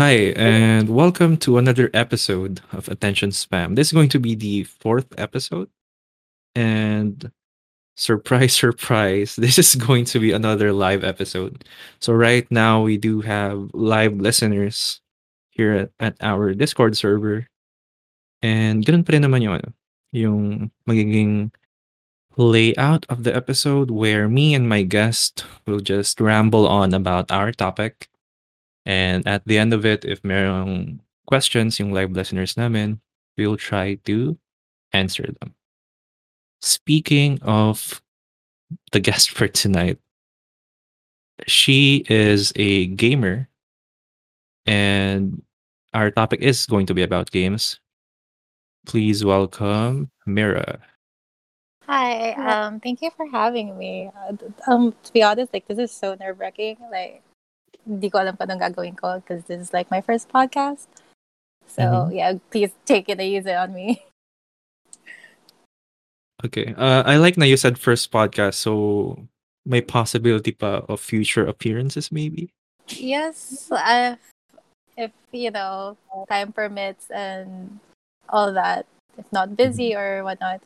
Hi, and welcome to another episode of Attention Spam. This is going to be the fourth episode, and surprise, surprise, this is going to be another live episode. So, right now, we do have live listeners here at our Discord server, and ganun pa rin naman yung, yung magiging layout of the episode where me and my guest will just ramble on about our topic. And at the end of it, if merong questions yung live listeners namin, we'll try to answer them. Speaking of the guest for tonight, she is a gamer, and our topic is going to be about games. Please welcome Mira. Hi, thank you for having me. To be honest, like, this is so nerve-wracking. Like, hindi ko alam pa nang gagawin ko because this is like my first podcast. So, yeah, please take it and use it on me. Okay. I like na you said first podcast, so may possibility pa of future appearances maybe? Yes, if you know, time permits and all that, if not busy or whatnot,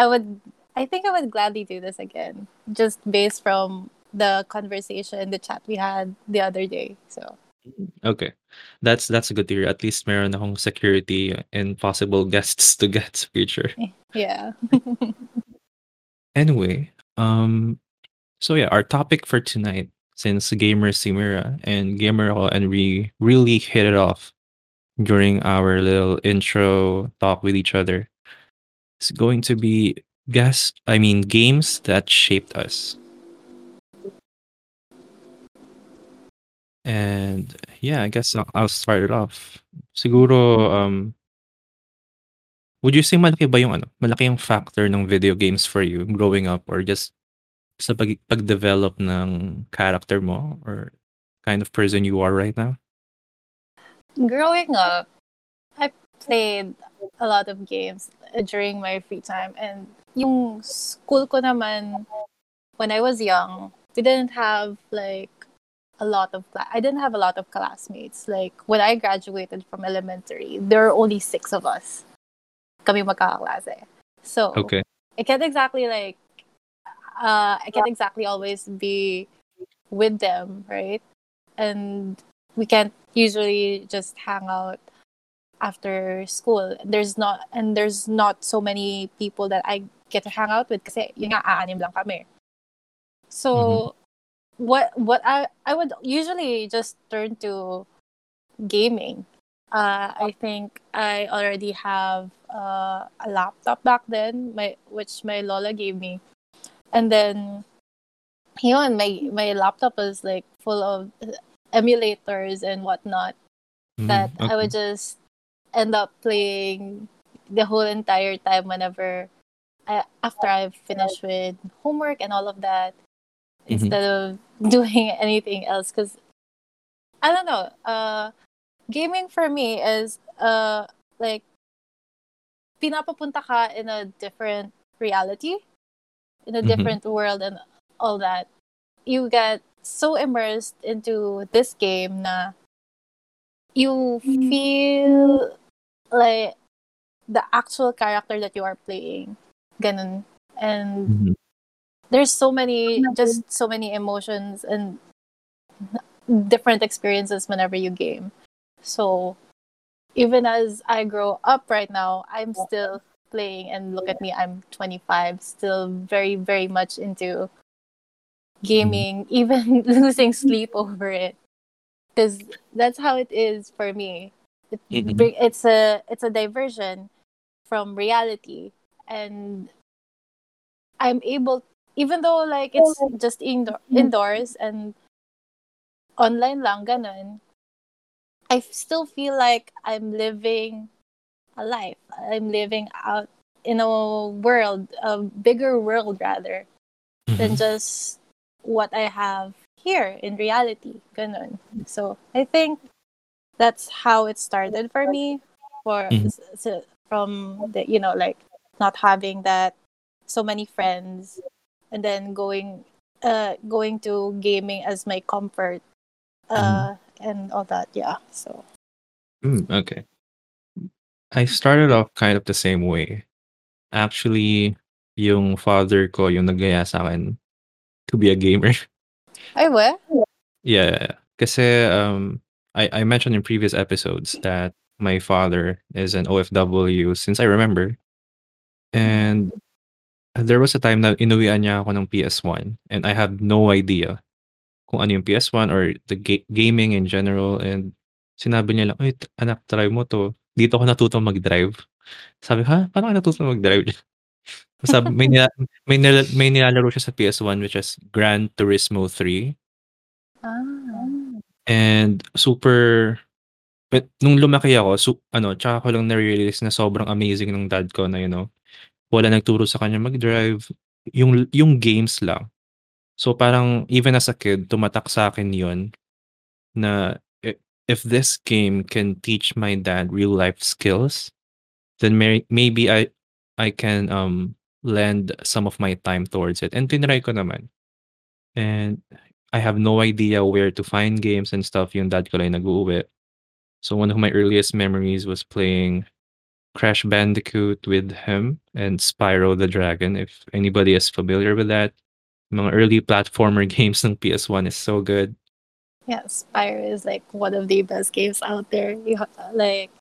I think I would gladly do this again, just based from the conversation, the chat we had the other day. So okay, that's a good theory. At least meron akong security in possible guests to get future. Yeah. Anyway, so yeah, our topic for tonight, since gamer si Mira and gamer ako, and we really hit it off during our little intro talk with each other, it's going to be games that shaped us. And yeah, I guess I'll start it off. Siguro, would you say malaki yung factor ng video games for you growing up, or just sa pag-develop ng character mo or kind of person you are right now? Growing up, I played a lot of games during my free time. And yung school ko naman, when I was young, we didn't have like I didn't have a lot of classmates. Like, when I graduated from elementary, there were only 6 of us. Kami magkaklase. So, okay. I can't exactly always be with them, right? And we can't usually just hang out after school. There's not so many people that I get to hang out with kasi yun nga, 6 lang kami. So, What I would usually just turn to gaming. I think I already have a laptop back then, which my lola gave me, and then my laptop was like full of emulators and whatnot that I would just end up playing the whole entire time whenever after I've finished with homework and all of that, instead of doing anything else, because I don't know, gaming for me is like pinapapunta ka in a different reality, in a different world and all that. You get so immersed into this game na you feel like the actual character that you are playing, ganun. And there's so many emotions and different experiences whenever you game. So even as I grow up right now, I'm still playing, and look at me, I'm 25, still very, very much into gaming, even losing sleep over it. Because that's how it is for me. It's a diversion from reality, and I'm able. Even though like it's just indoors and online lang ganun, I still feel like I'm living a life. I'm living out in a world, a bigger world rather, than just what I have here in reality. Ganun. So I think that's how it started for me, from the, like not having that so many friends. And then going to gaming as my comfort and all that. Yeah. So. Okay. I started off kind of the same way. Actually, yung father ko yung nagaya sa akin to be a gamer. Ay, what? Yeah. Kasi I mentioned in previous episodes that my father is an OFW since I remember. And there was a time na inuwian niya ako ng PS1 and I have no idea kung ano yung PS1 or the gaming in general. And sinabi niya lang, "Uy, anak, try mo to. Dito ako natutong mag-drive." Sabi, "Ha? Paano ka natutong mag-drive?" Sabi, may nilalaro siya sa PS1 which is Grand Turismo 3. And super... But nung lumaki ako, tsaka ko lang na-realize na sobrang amazing ng dad ko na, you know, wala nagturo sa kanya mag-drive, yung games lang. So parang, even as a kid, tumatak sa akin yun, na if this game can teach my dad real-life skills, then maybe I can lend some of my time towards it. And tinry ko naman. And I have no idea where to find games and stuff, yung dad ko lang nag-uwi. So one of my earliest memories was playing Crash Bandicoot with him and Spyro the Dragon. If anybody is familiar with that, mga early platformer games ng PS1 is so good. Yeah, Spyro is like one of the best games out there. Like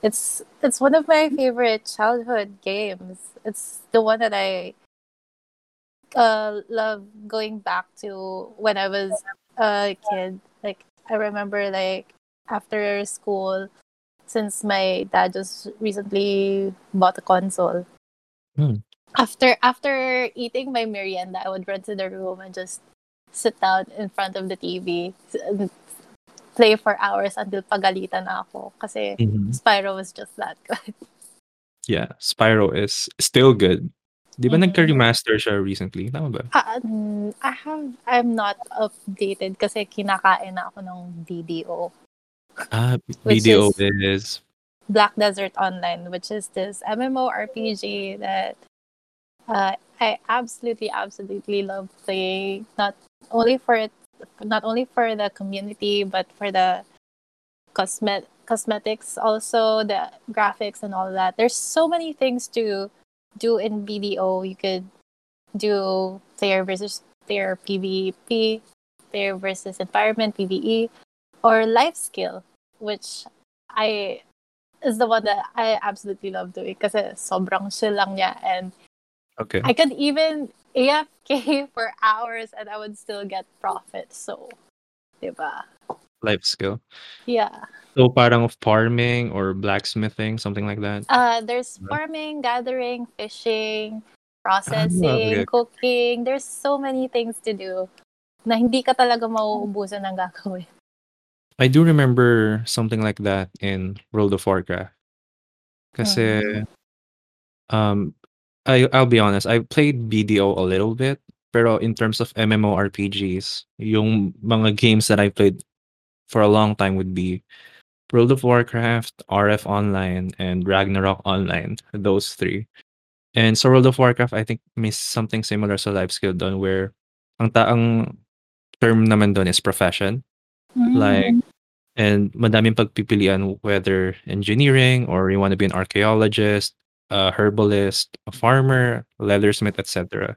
it's one of my favorite childhood games. It's the one that I love going back to when I was a kid. Like I remember like after school, since my dad just recently bought a console. After eating my merienda, I would run to the room and just sit down in front of the TV and play for hours until pagalitan ako. Kasi Spyro was just that good. Yeah, Spyro is still good. Di ba nagka-remaster siya recently? Tama ba? I'm not updated kasi kinakain na ako ng BDO. BDO is Black Desert Online, which is this MMORPG that I absolutely love playing. Not only for the community, but for the cosmetics, also the graphics and all that. There's so many things to do in BDO. You could do player versus player PvP, player versus environment PvE, or life skill, which is the one that I absolutely love doing kasi sobrang chill lang niya, and okay, I could even AFK for hours and I would still get profit. So, diba? Life skill. Yeah. So parang of farming or blacksmithing, something like that? There's farming, gathering, fishing, processing, cooking. There's so many things to do na hindi ka talaga mauubusan ng gagawin. I do remember something like that in World of Warcraft. Kasi, I'll be honest, I played BDO a little bit, pero in terms of MMORPGs, yung mga games that I played for a long time would be World of Warcraft, RF Online, and Ragnarok Online. Those three. And so World of Warcraft, I think, may something similar sa life skill doon where ang term naman doon is profession. Like, and madaming pagpipilian, whether engineering or you want to be an archaeologist, a herbalist, a farmer, leathersmith, etc.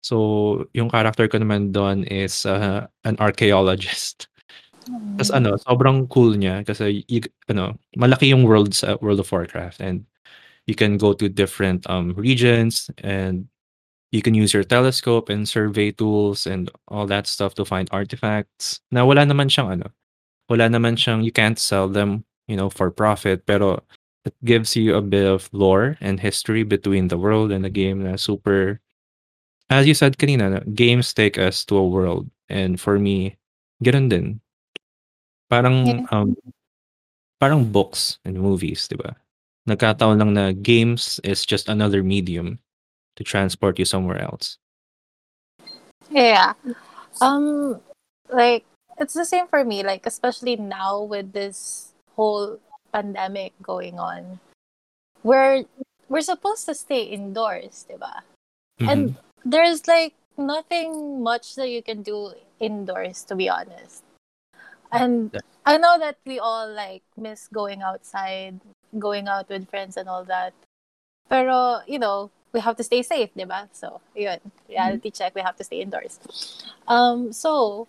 So yung character ko naman doon is an archaeologist. Tapos sobrang cool niya kasi malaki yung world sa World of Warcraft, and you can go to different regions and you can use your telescope and survey tools and all that stuff to find artifacts. Na wala naman siyang you can't sell them, you know, for profit, pero it gives you a bit of lore and history between the world and the game. Na super, as you said kanina, games take us to a world, and for me, ganun din. Parang books and movies, 'di ba? Nagkataon lang na games is just another medium to transport you somewhere else. Yeah. Like it's the same for me, like especially now with this whole pandemic going on. We're supposed to stay indoors, diba? And there's like nothing much that you can do indoors, to be honest. And I know that we all like miss going outside, going out with friends and all that. Pero, you know, we have to stay safe, diba? So, yun, reality check, we have to stay indoors. So,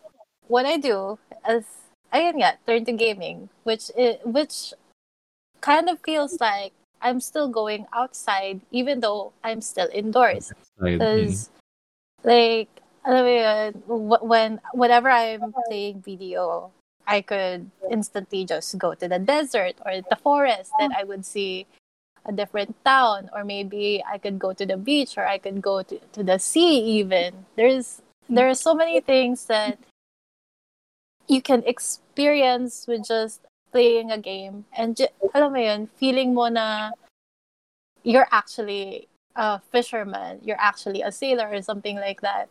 what I do is, ayun nga, turn to gaming, which kind of feels like I'm still going outside even though I'm still indoors. Because, like, alam mo yun, whenever I'm playing video, I could instantly just go to the desert or the forest, and I would see a different town, or maybe I could go to the beach, or I could go to the sea even. There are so many things that you can experience with just playing a game, and alam mo yun, feeling mo na you're actually a fisherman, you're actually a sailor or something like that.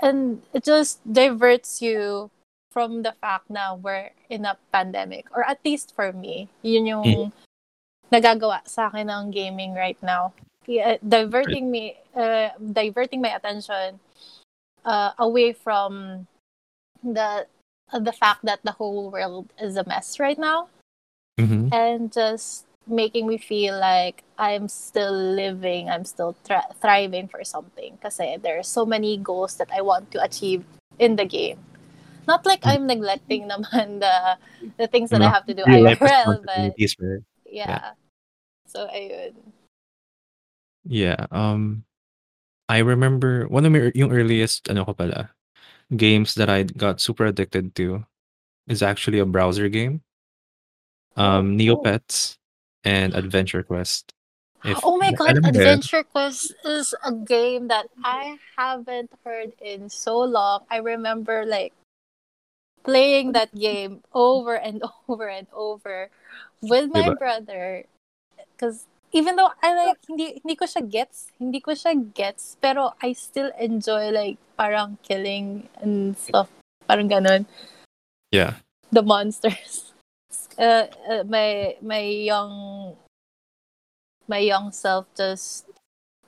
And it just diverts you from the fact na we're in a pandemic, or at least for me, yun yung nagagawa sa akin ng gaming right now. Diverting my attention away from the fact that the whole world is a mess right now, and just making me feel like I'm still living, I'm still thriving for something. Kasi there are so many goals that I want to achieve in the game. Not like I'm neglecting naman the things that I have to do IRL, but yeah. So ayun. Yeah. I remember one of my yung earliest games that I got super addicted to is actually a browser game. Neopets and Adventure Quest. Adventure Quest is a game that I haven't heard in so long. I remember like playing that game over and over and over with my brother, because even though I like hindi ko siya gets, pero I still enjoy like parang killing and stuff, parang ganon. Yeah. The monsters. My young self just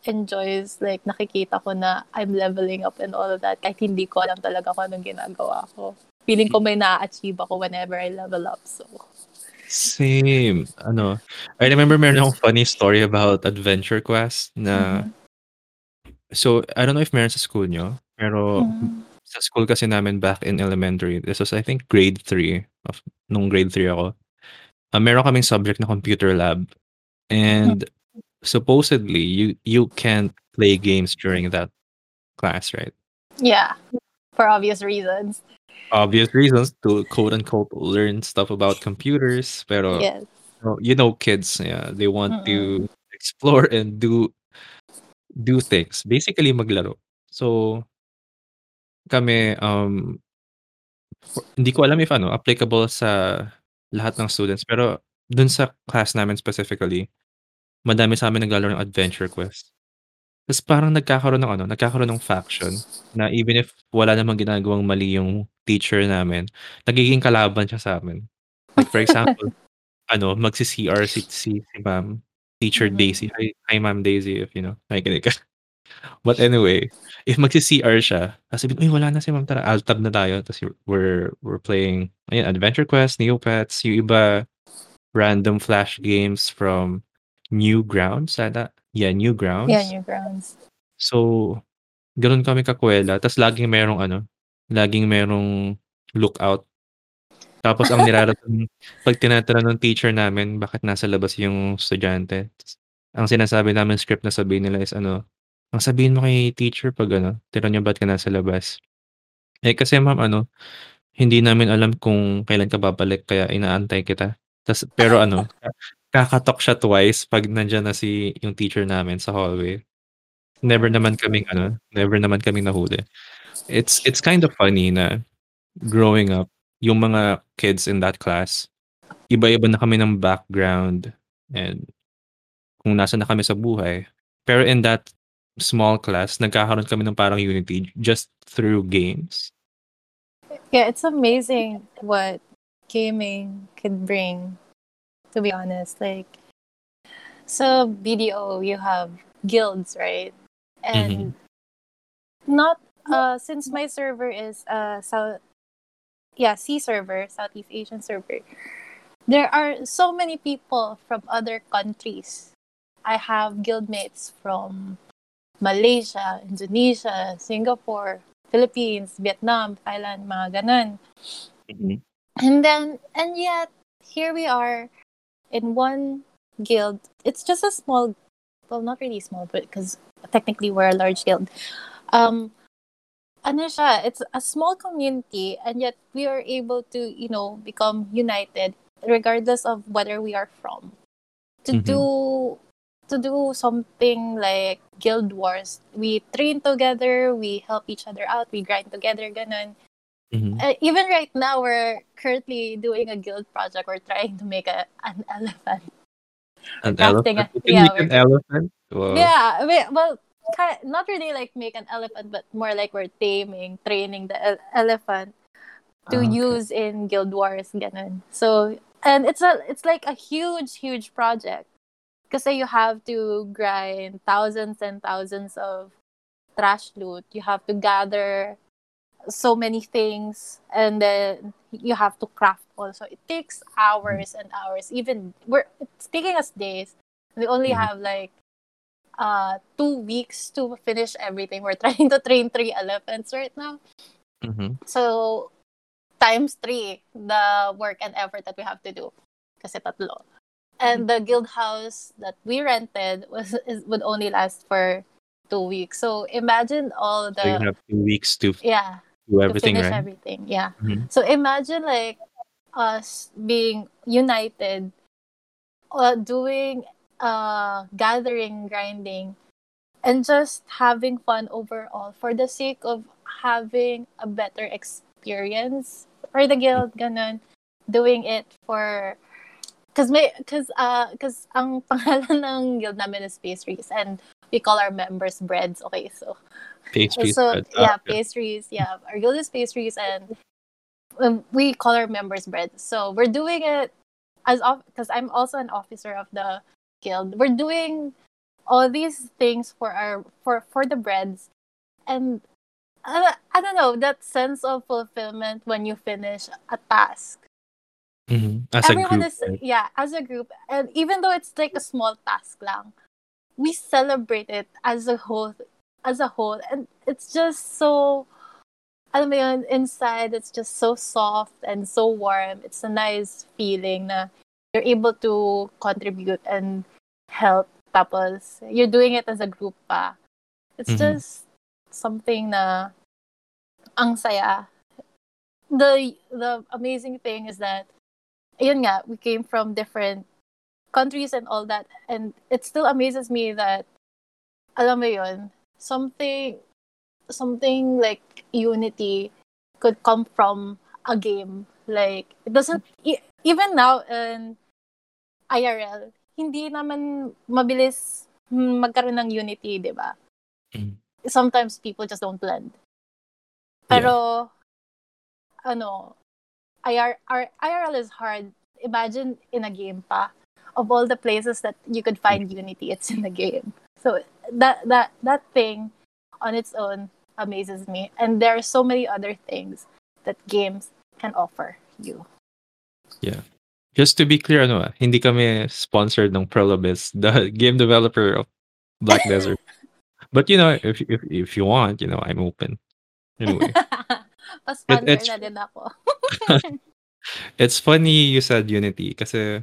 enjoys like nakikita ko na I'm leveling up and all of that. Kahit hindi ko alam talaga kung anong ginagawa ko. Feeling ko may na-achieve ako whenever I level up, so... Same. I remember meron akong funny story about Adventure Quest na... So, I don't know if meron sa school nyo, pero sa school kasi namin back in elementary, this was I think grade 3, nung grade 3 ako, meron kaming subject na computer lab. And supposedly, you can't play games during that class, right? Yeah. For obvious reasons. To quote unquote learn stuff about computers, pero kids, they want to explore and do things. Basically, maglaro. So, kami hindi ko alam if applicable sa lahat ng students, pero dun sa class namin specifically, madami sa amin naglalaro ng Adventure Quest. Tapos parang nagkakaroon ng faction na even if wala namang ginagawang mali yung teacher namin, nagiging kalaban siya sa amin. Like for example, magsi-CR si Ma'am Teacher Daisy. Hi Ma'am Daisy, if you know, nakikinig ka. But anyway, if magsi-CR siya, sasabihin, uy, wala na si Ma'am, tara, alt-tab na tayo. Tapos we're playing Adventure Quest, Neopets, yung iba random flash games from Newgrounds, Newgrounds. So, ganoon kami kakwela. Tapos laging merong lookout. Tapos ang nirarating, pag tinatanong ng teacher namin, bakit nasa labas yung estudyante? Ang sinasabi namin script na sabihin nila is ang sabihin mo kay teacher pag tira niya ba't ka nasa labas? Eh kasi ma'am, hindi namin alam kung kailan ka babalik, kaya inaantay kita. Tas, pero kakatok siya twice pag nandiyan na yung teacher namin sa hallway. Never naman kaming nahuli. It's kind of funny na growing up, yung mga kids in that class, iba-iba na kami ng background and kung nasa na kami sa buhay. Pero in that small class, nagkakaroon kami ng parang unity just through games. Yeah, it's amazing what gaming can bring. To be honest, like, so BDO, you have guilds, right? And not, since my server is South yeah, C server, Southeast Asian server, there are so many people from other countries. I have guildmates from Malaysia, Indonesia, Singapore, Philippines, Vietnam, Thailand, mga ganon. Mm-hmm. And yet, here we are in one guild. It's just a small, well, not really small, but because technically we're a large guild. It's a small community, and yet we are able to, you know, become united regardless of whether we are from. To do something like Guild Wars, we train together, we help each other out, we grind together, ganun. Mm-hmm. Even right now, we're currently doing a guild project. We're trying to make an elephant. An elephant? An elephant? Whoa. Yeah, well, not really like make an elephant, but more like we're training the elephant to use in Guild Wars, ganun. So, and it's like a huge, huge project. Kasi you have to grind thousands and thousands of trash loot. You have to gather so many things, and then you have to craft also. It takes hours and hours. Even it's taking us days. We only have like 2 weeks to finish everything. We're trying to train 3 elephants right now. Mm-hmm. So times 3 the work and effort that we have to do. Kasi 3. And the guild house that we rented would only last for 2 weeks. So imagine all the... So you have 2 weeks to do everything, to finish everything, yeah. Mm-hmm. So imagine like us being united, doing gathering, grinding, and just having fun overall for the sake of having a better experience for the guild, ganun. Doing it for... Because ang pangalan ng guild namin is pastries, and we call our members breads. Okay, so pastries. So yeah, pastries. Yeah, our guild is pastries, and we call our members breads. So we're doing it because I'm also an officer of the guild. We're doing all these things for our for the breads, and I don't know, that sense of fulfillment when you finish a task. Mm-hmm. As a group, and even though it's like a small task lang, we celebrate it as a whole, and it's just so, alam mo yun, inside it's just so soft and so warm. It's a nice feeling na you're able to contribute and help, tapos you're doing it as a group pa. It's just something na ang saya. The amazing thing is that ayun nga, we came from different countries and all that, and it still amazes me that, alam mo yun, something like unity could come from a game. Like, it doesn't, even now in IRL, hindi naman mabilis magkaroon ng unity, di ba? Sometimes people just don't blend. Pero, IRL is hard. Imagine in a game pa. Of all the places that you could find unity, it's in the game. So that thing on its own amazes me. And there are so many other things that games can offer you. Yeah. Just to be clear, hindi kami sponsored ng Pearl Abyss, the game developer of Black Desert. But if you want, I'm open. Anyway. Pa-sponsor na din ako. It's funny you said unity kasi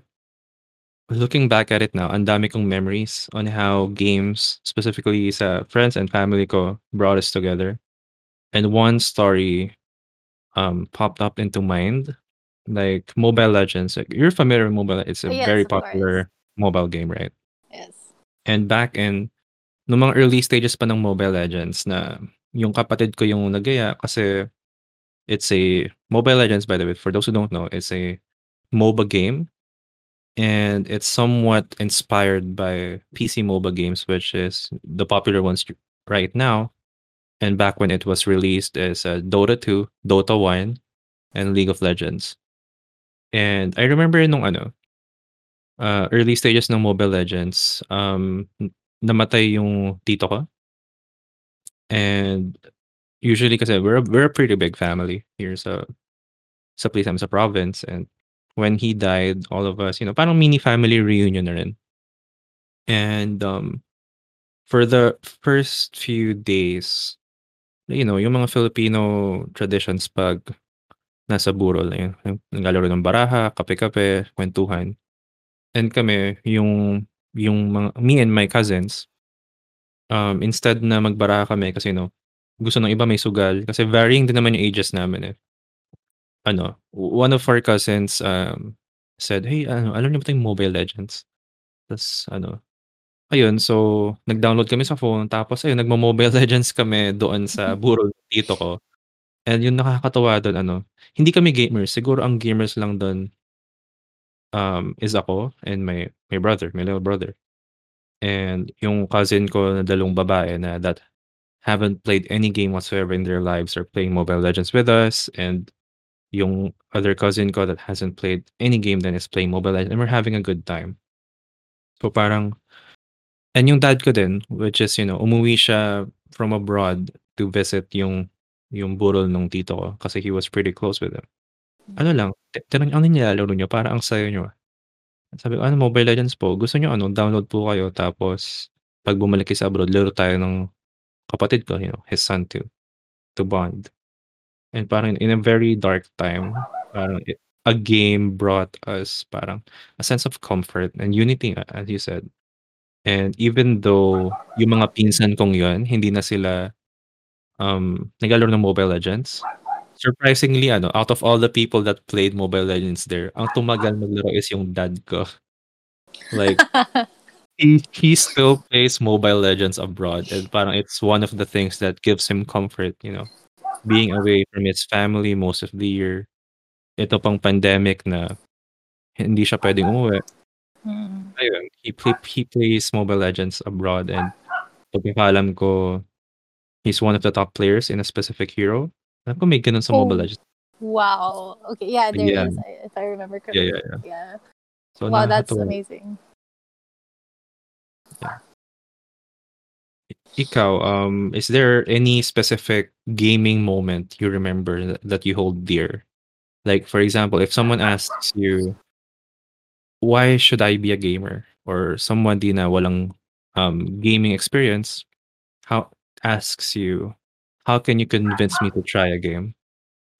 looking back at it now, ang dami kong memories on how games, specifically sa friends and family ko, brought us together. And one story popped up into mind, like Mobile Legends. Like, you're familiar with Mobile Legends. It's a very popular mobile game, right? Yes. And back in nung mga early stages pa ng Mobile Legends na yung kapatid ko yung nagaya kasi it's a Mobile Legends, by the way, for those who don't know, it's a MOBA game, and it's somewhat inspired by PC MOBA games, which is the popular ones right now. And back when it was released is Dota 2, Dota 1, and League of Legends. And I remember nung early stages ng Mobile Legends, namatay yung tito ko. And usually, because we're a pretty big family here, so sa place namin sa province. And when he died, all of us, parang mini family reunion na rin. And for the first few days, yung mga Filipino traditions pag nasa burol, naglalaro ng baraha, kape-kape, kwentuhan. And kami, yung mga, me and my cousins, instead na magbaraha kami kasi gusto ng iba may sugal. Kasi varying din naman yung ages namin eh. One of our cousins said, hey, alam niyo ba tayong Mobile Legends? Tapos ayun, so nag-download kami sa phone, tapos ayun, nagmo-Mobile Legends kami doon sa burol tito ko. And yung nakakatawa doon, hindi kami gamers. Siguro ang gamers lang doon is ako and my brother, my little brother. And yung cousin ko na dalawang babae na that haven't played any game whatsoever in their lives are playing Mobile Legends with us. And yung other cousin ko that hasn't played any game then is playing Mobile Legends. And we're having a good time. So parang, and yung dad ko din, which is, umuwi siya from abroad to visit yung burol nung tito ko kasi he was pretty close with him. Lang, tinanong ano nilalaro niyo para ang sayo niyo. Sabi ko, Mobile Legends po. Gusto niyo download po kayo tapos pag bumalik sa abroad, laro tayo ng kapatid ko, his son too, to bond. And parang in a very dark time, parang a game brought us parang a sense of comfort and unity, as you said. And even though yung mga pinsan kong yun, hindi na sila naglalaro ng Mobile Legends. Surprisingly, out of all the people that played Mobile Legends there, ang tumagal maglaro is yung dad ko. Like, he still plays Mobile Legends abroad. And parang it's one of the things that gives him comfort, being away from his family most of the year. Ito pang pandemic na hindi siya pwedeng umuwi. Ayun, he plays Mobile Legends abroad and pagkakalam ko he's one of the top players in a specific hero. Alam ko may ganun sa Mobile Legends. Wow. Okay, yeah, there is. If I remember correctly. Yeah. So, wow, that's amazing. Yeah. Ikaw, is there any specific gaming moment you remember that you hold dear? Like, for example, if someone asks you, why should I be a gamer? Or someone di na walang gaming experience asks you, how can you convince me to try a game?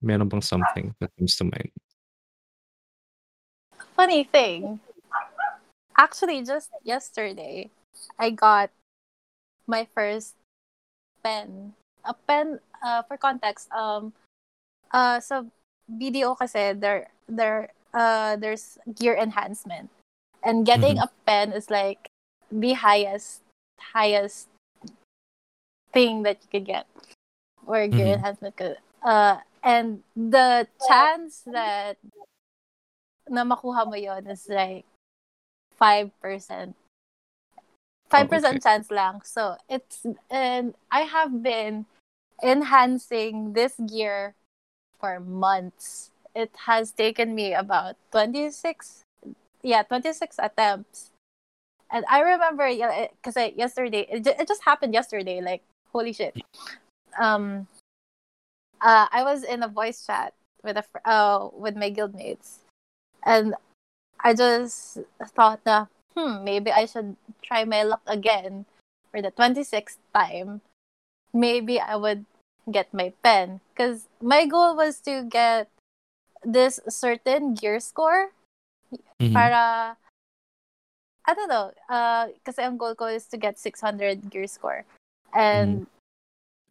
Meron bang something that comes to mind? Funny thing. Actually, just yesterday, I got my first pen. A pen, for context, so BDO kasi, there's gear enhancement, and getting a pen is like the highest thing that you could get, or gear enhancement could, and the chance that na makuha mo yon is like 5%. 5% chance lang. So and I have been enhancing this gear for months. It has taken me about 26 attempts. And I remember, because yesterday, it just happened yesterday, like, holy shit. I was in a voice chat with my guildmates. And I just thought, maybe I should try my luck again for the 26th time. Maybe I would get my pen. Because my goal was to get this certain gear score para I don't know, kasi ang goal ko is to get 600 gear score, and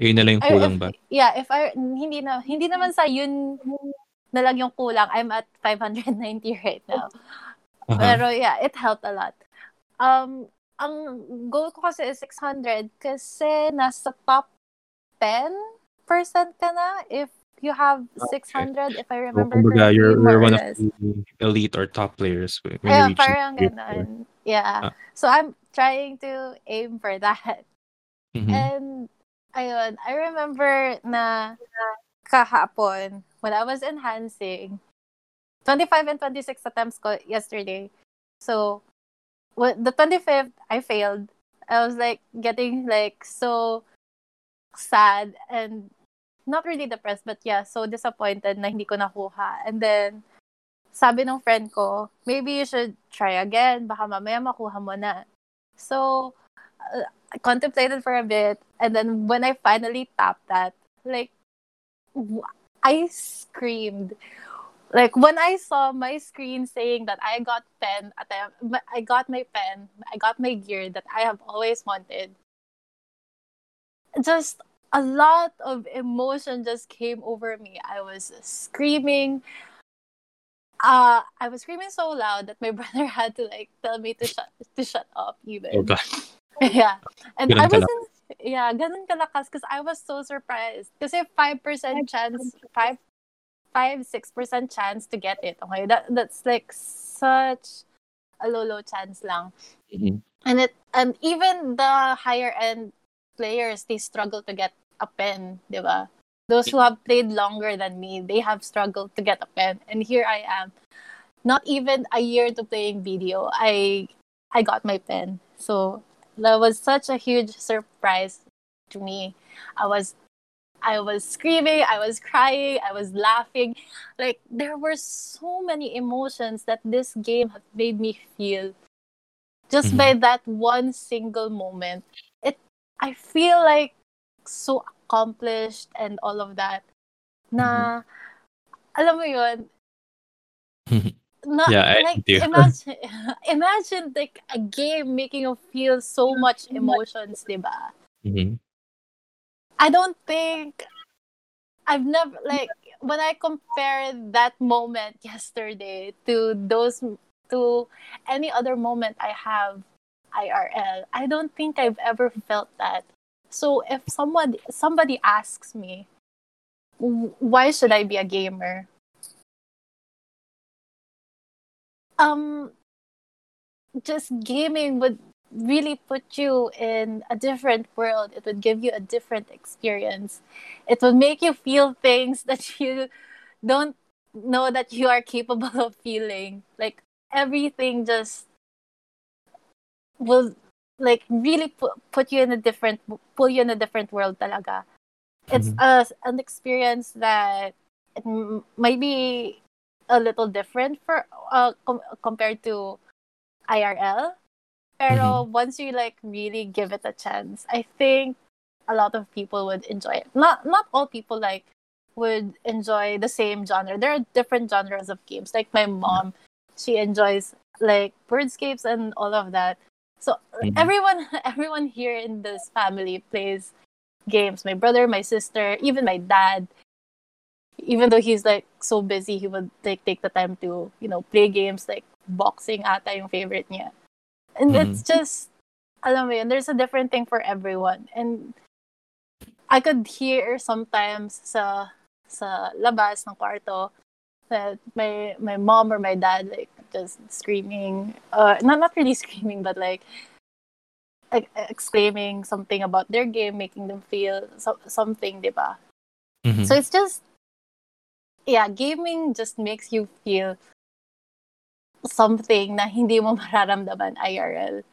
yun na lang yung kulang ba? Yeah, if I hindi naman sa yun na lang yung kulang, I'm at 590 right now. Pero yeah, it helped a lot. Ang goal ko kasi is 600 kasi nasa top 10% ka na if you have 600, if I remember correctly. Yeah, you're one of the elite or top players. Yeah, parang ganon. Yeah. So I'm trying to aim for that. Mm-hmm. And ayun, I remember na kahapon when I was enhancing, 25 and 26 attempts ko yesterday. So the 25th, I failed. I was like getting like so sad and not really depressed, but yeah, so disappointed na hindi ko nakuha. And then, sabi ng friend ko, maybe you should try again. Baka mamaya makuha mo na. So, I contemplated for a bit. And then, when I finally tapped that, like, I screamed. Like, when I saw my screen saying that I got my gear that I have always wanted, just a lot of emotion just came over me. I was screaming. I was screaming so loud that my brother had to, like, tell me to shut up even. Oh God. Yeah. And ganun ganun kalakas because I was so surprised. Kasi 5% chance, 5-6% chance to get it. Okay, that's like such a low chance lang. Mm-hmm. And even the higher end players, they struggle to get a pen, di ba? Those who have played longer than me, they have struggled to get a pen. And here I am, not even a year to playing video, I got my pen. So that was such a huge surprise to me. I was screaming, I was crying, I was laughing. Like, there were so many emotions that this game had made me feel. Just by that one single moment, I feel like so accomplished and all of that. Na, alam mo yun? Imagine like a game making you feel so much emotions, diba? Mm-hmm. I don't think I've never, like, when I compare that moment yesterday to any other moment I have IRL, I don't think I've ever felt that. So if somebody asks me, why should I be a gamer? Just gaming would really put you in a different world. It would give you a different experience. It would make you feel things that you don't know that you are capable of feeling. Like, everything just will, like, really pull you in a different world talaga. It's an experience that it might be a little different for compared to IRL. Pero once you, like, really give it a chance, I think a lot of people would enjoy it. Not all people, like, would enjoy the same genre. There are different genres of games. Like, my mom, she enjoys, like, birdscapes and all of that. So everyone here in this family plays games. My brother, my sister, even my dad. Even though he's, like, so busy, he would, like, take the time to, you know, play games. Like, boxing ata yung favorite niya. And it's just, alam mo yun, there's a different thing for everyone. And I could hear sometimes sa labas ng kwarto that my mom or my dad, like, just screaming, not really screaming, but like exclaiming something about their game, making them feel something, diba? Mm-hmm. So it's just, yeah, gaming just makes you feel something na hindi mo mararamdaman IRL.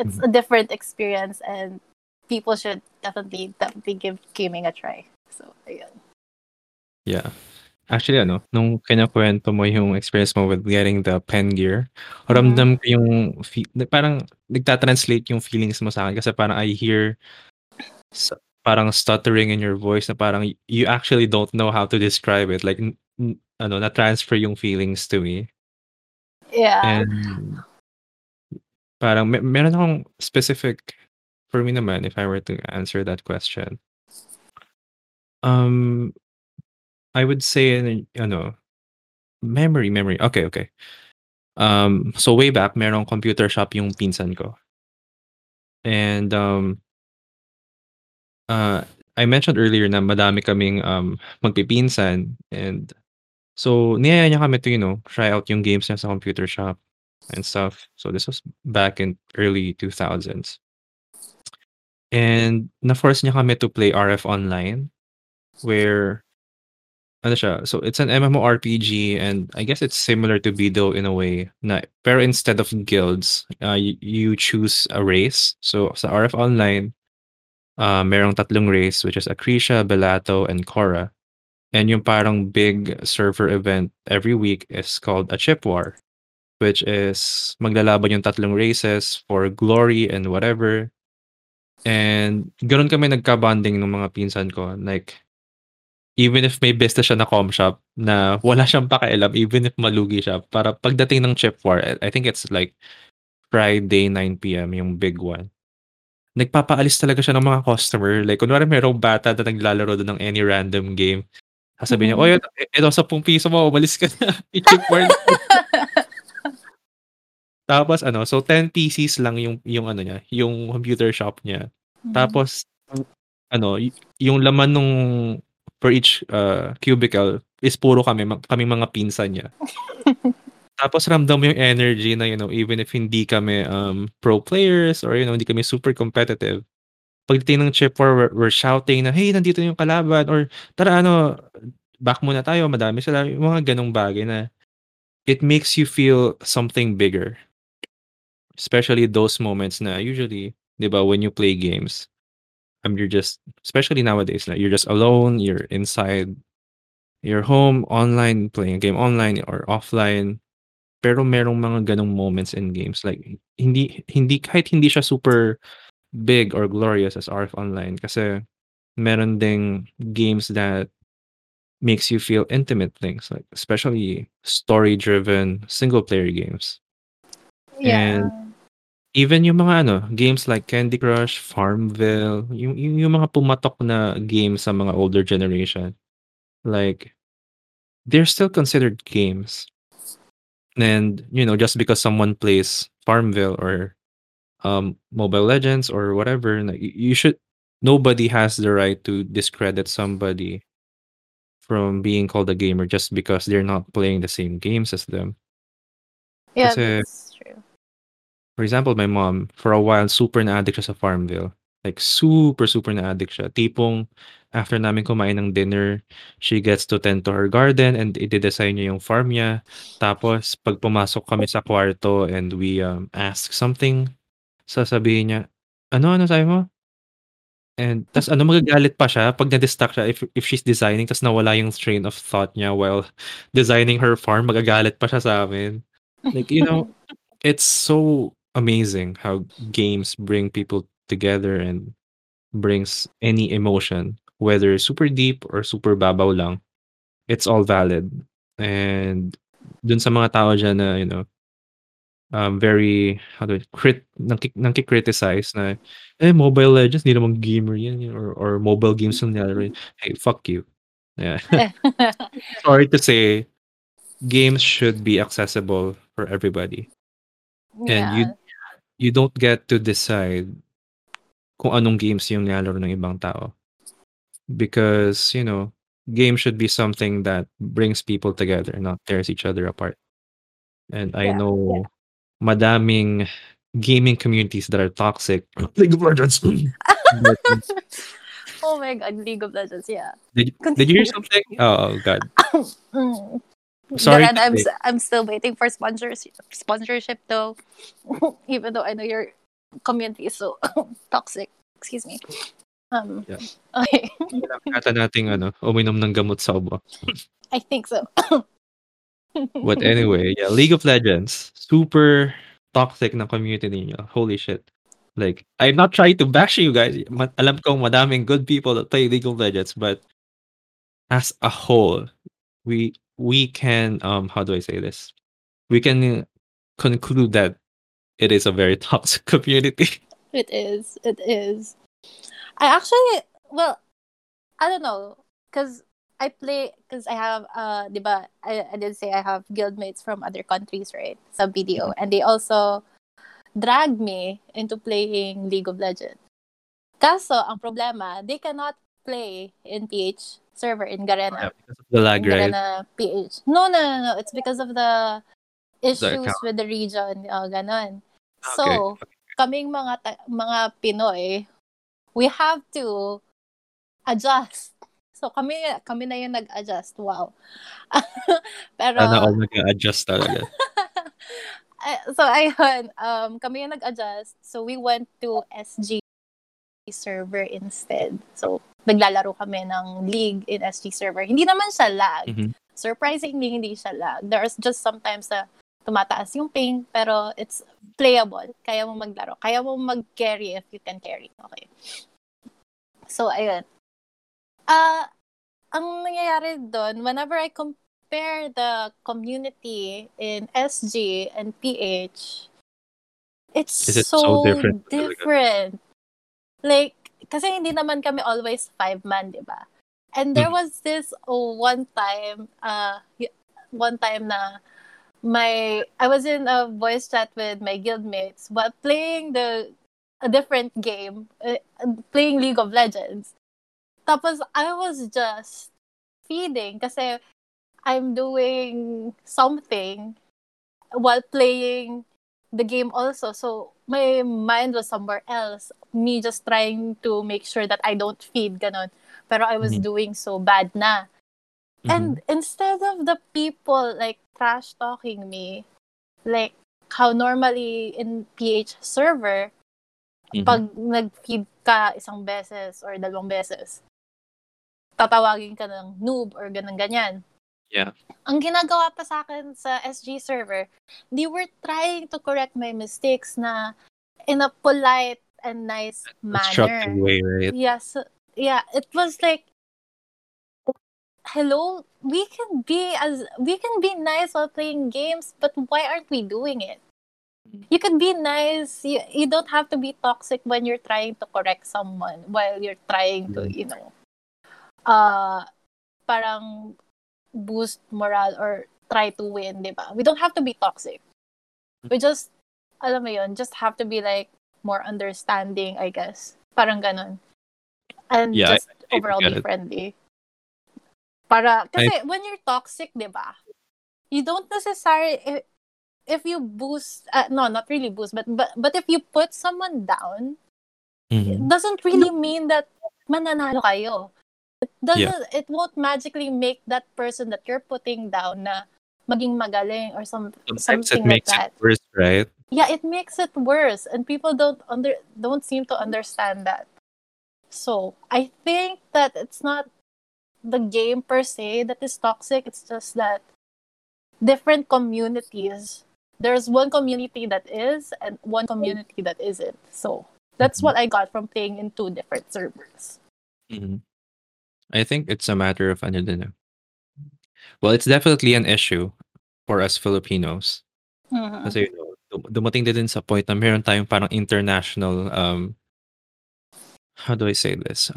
It's a different experience, and people should definitely give gaming a try. So, ayun. Yeah. Actually, nung kanya kwento mo yung experience mo with getting the pen gear, ramdam ko yung, parang nagtatranslate yung feelings mo sa akin kasi parang I hear parang stuttering in your voice na parang you actually don't know how to describe it. Like, na-transfer yung feelings to me. Yeah. And parang meron akong specific for me naman if I were to answer that question. I would say memory. Okay. So way back, merong computer shop yung pinsan ko. And I mentioned earlier na madami kaming magpipinsan, and so, niyaya niya kami to, try out yung games niya sa computer shop and stuff. So, this was back in early 2000s. And na-force niya kami to play RF Online, where, so it's an MMORPG, and I guess it's similar to Bido in a way. Pero instead of guilds, you choose a race. So, sa RF Online, Merong tatlong race, which is Acrecia, Belato, and Korra. And yung parang big surfer event every week is called a chip war, which is maglalaban yung tatlong races for glory and whatever. And ganoon kami nagka-bonding ng mga pinsan ko. Like, even if may business siya na com shop na wala siyang pakialam, even if malugi siya, para pagdating ng chip war, I think it's like Friday 9 p.m. yung big one. Nagpapaalis talaga siya ng mga customer. Like, kunwari mayroong bata na naglalaro doon ng any random game. Sasabihin niya, oy, ito sa ₱10 mo, umalis ka na. I-chip war. Tapos so 10 PCs lang yung ano niya, yung computer shop niya. Mm-hmm. Tapos yung laman nung for each cubicle is puro kami mga pinsan niya. Tapos ramdam yung energy na even if hindi kami pro players or hindi kami super competitive. Pagdating ng chip war, we're shouting na, "Hey, nandito yung kalaban," or "Tara back muna tayo, madami sila." Yung mga ganong bagay na it makes you feel something bigger. Especially those moments na usually, di ba, when you play games, you're just, especially nowadays, like, you're just alone, you're inside your home, online, playing a game online or offline. Pero merong mga ganong moments in games. Like, kahit hindi siya super big or glorious as RF Online, kasi meron ding games that makes you feel intimate things, like especially story-driven single-player games. Yeah. And even yung mga games like Candy Crush, Farmville, yung mga pumatok na games sa mga older generation, like they're still considered games. And just because someone plays Farmville or Mobile Legends or whatever, like, nobody has the right to discredit somebody from being called a gamer just because they're not playing the same games as them. Yeah, kasi, that's true. For example, my mom, for a while, super na-addict siya sa Farmville. Like, super, super na-addict siya. Tipong, after namin kumain ng dinner, she gets to tend to her garden and itidesign niya yung farm niya. Tapos, pag pumasok kami sa kwarto and we ask something, sasabihin niya, ano sabi mo? And tas magagalit pa siya pag na-distract siya if she's designing, tas nawala yung train of thought niya while designing her farm, magagalit pa siya sa amin. Like, it's so amazing how games bring people together and brings any emotion, whether super deep or super babaw lang. It's all valid. And dun sa mga tao dyan na, very, nangki-criticize na, Mobile Legends, hindi naman gamer yan, or mobile games yung nilalaro yan. Hey, fuck you. Yeah. Sorry to say, games should be accessible for everybody. Yeah. And you don't get to decide kung anong games yung nilalaro ng ibang tao. Because, games should be something that brings people together, not tears each other apart. And I know madaming gaming communities that are toxic. League of Legends. Oh my God, League of Legends, yeah. Did you hear something? Oh God. Sorry. Garena, I'm still waiting for sponsorship though. Even though I know your community is so toxic. Excuse me. Yeah. Okay. Kailangan nating uminom ng gamot sa ubo. I think so. But anyway, yeah, League of Legends, super toxic na community niyo. Holy shit. Like, I'm not trying to bash you guys. Alam kong madaming good people that play League of Legends, but as a whole, we can how do I say this? We can conclude that it is a very toxic community. It is. I actually, I don't know, because I have, diba, I did say I have guildmates from other countries, right? Sa BDO. And they also dragged me into playing League of Legends. Kaso, ang problema, they cannot play in PH server in Garena. Yeah, because of the lag, right? Garena PH. No. It's because of the issues with the region. Ganon. Okay. So, kaming mga Pinoy, we have to adjust. So, kami na yung nag-adjust. Wow. Pero... Sana ako nag-adjust talaga. So, ayun. Kami yung nag-adjust. So, we went to SG server instead. So, naglalaro kami ng League in SG server. Hindi naman siya lag. Mm-hmm. Surprisingly, hindi siya lag. There's just sometimes na tumataas yung pain, pero it's playable. Kaya mo maglaro. Kaya mo mag-carry if you can carry. Okay. So, ayun. Ang nangyayari doon, whenever I compare the community in SG and PH, it's so different. Like, kasi hindi naman kami always five-man, di ba? And there was this one time na I was in a voice chat with my guildmates while playing a different game, playing League of Legends. Tapos, I was just feeding kasi I'm doing something while playing the game also. So, my mind was somewhere else. Me just trying to make sure that I don't feed, ganon. Pero I was doing so bad na. Mm-hmm. And instead of the people, like, trash-talking me, like, how normally in PH server, pag nag-feed ka isang beses or dalawang beses, tatawagin ka ng noob or ganang-ganyan. Yeah. Ang ginagawa pa sa akin sa SG server, they were trying to correct my mistakes na in a polite and nice manner. Way, right? Yes. Yeah, it was like, hello, we can be nice while playing games, but why aren't we doing it? You can be nice. You don't have to be toxic when you're trying to correct someone, while you're trying to, you know, parang boost morale or try to win, diba? We don't have to be toxic. We just, alam mo yun, just have to be like more understanding, I guess. Parang ganon. And yeah, just overall be friendly. Para, kasi when you're toxic, diba? You don't necessarily, if you boost, not really boost, but if you put someone down, it doesn't really mean that mananalo kayo. It doesn't. Yeah. It won't magically make that person that you're putting down na maging magaling or something like that. Sometimes it makes it worse, right? Yeah, it makes it worse, and people don't seem to understand that. So I think that it's not the game per se that is toxic. It's just that different communities. There's one community that is and one community that isn't. So that's what I got from playing in two different servers. Mm-hmm. I think it's a matter of well, it's definitely an issue for us Filipinos. Mm-hmm. Kasi you know, dumating din sa point na meron tayong parang international how do I say this?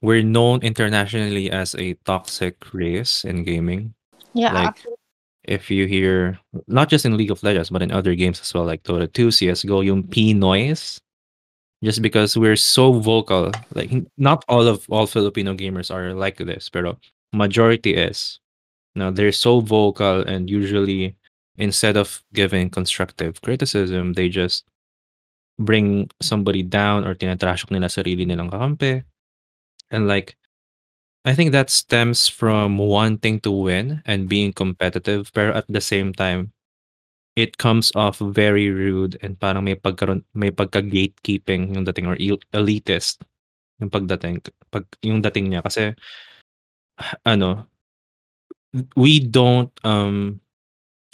We're known internationally as a toxic race in gaming. Yeah. Like, if you hear, not just in League of Legends, but in other games as well, like Dota 2, CSGO, yung Pinoys, just because we're so vocal. Like, not all Filipino gamers are like this, pero majority is. Now, they're so vocal, and usually, instead of giving constructive criticism, they just bring somebody down or tinatrashok nila sarili nilang kakampi. And like, I think that stems from wanting to win and being competitive, pero at the same time, it comes off very rude and parang may pagka-gatekeeping yung dating, or elitist yung dating niya. Kasi, ano, we don't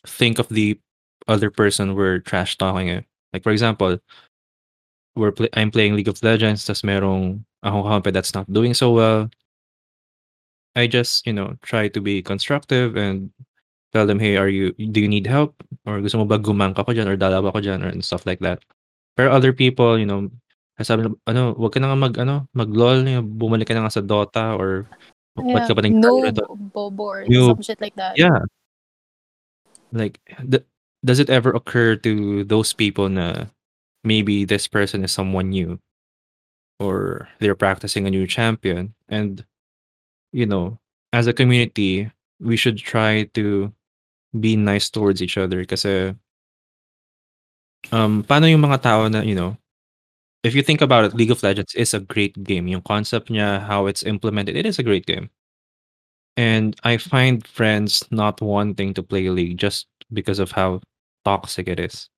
think of the other person we're trash-talking eh. Like, for example, I'm playing League of Legends, tas merong akong kakampi that's not doing so well. I just, you know, try to be constructive and tell them, hey, do you need help? Or gusto mo ba gumangka ko dyan? Or dalawa ko dyan? Or stuff like that. Pero other people, you know, sabi, ano, wag ka na nga mag-LOL, bumalik ka na nga sa Dota, or ba't ka pa nang bored, some shit like that. Yeah. Like, does it ever occur to those people na maybe this person is someone new or they're practicing a new champion? And, you know, as a community, we should try to be nice towards each other kasi paano yung mga tao na, you know, if you think about it, League of Legends is a great game. Yung concept niya, how it's implemented, it is a great game. And I find friends not wanting to play League just because of how toxic it is.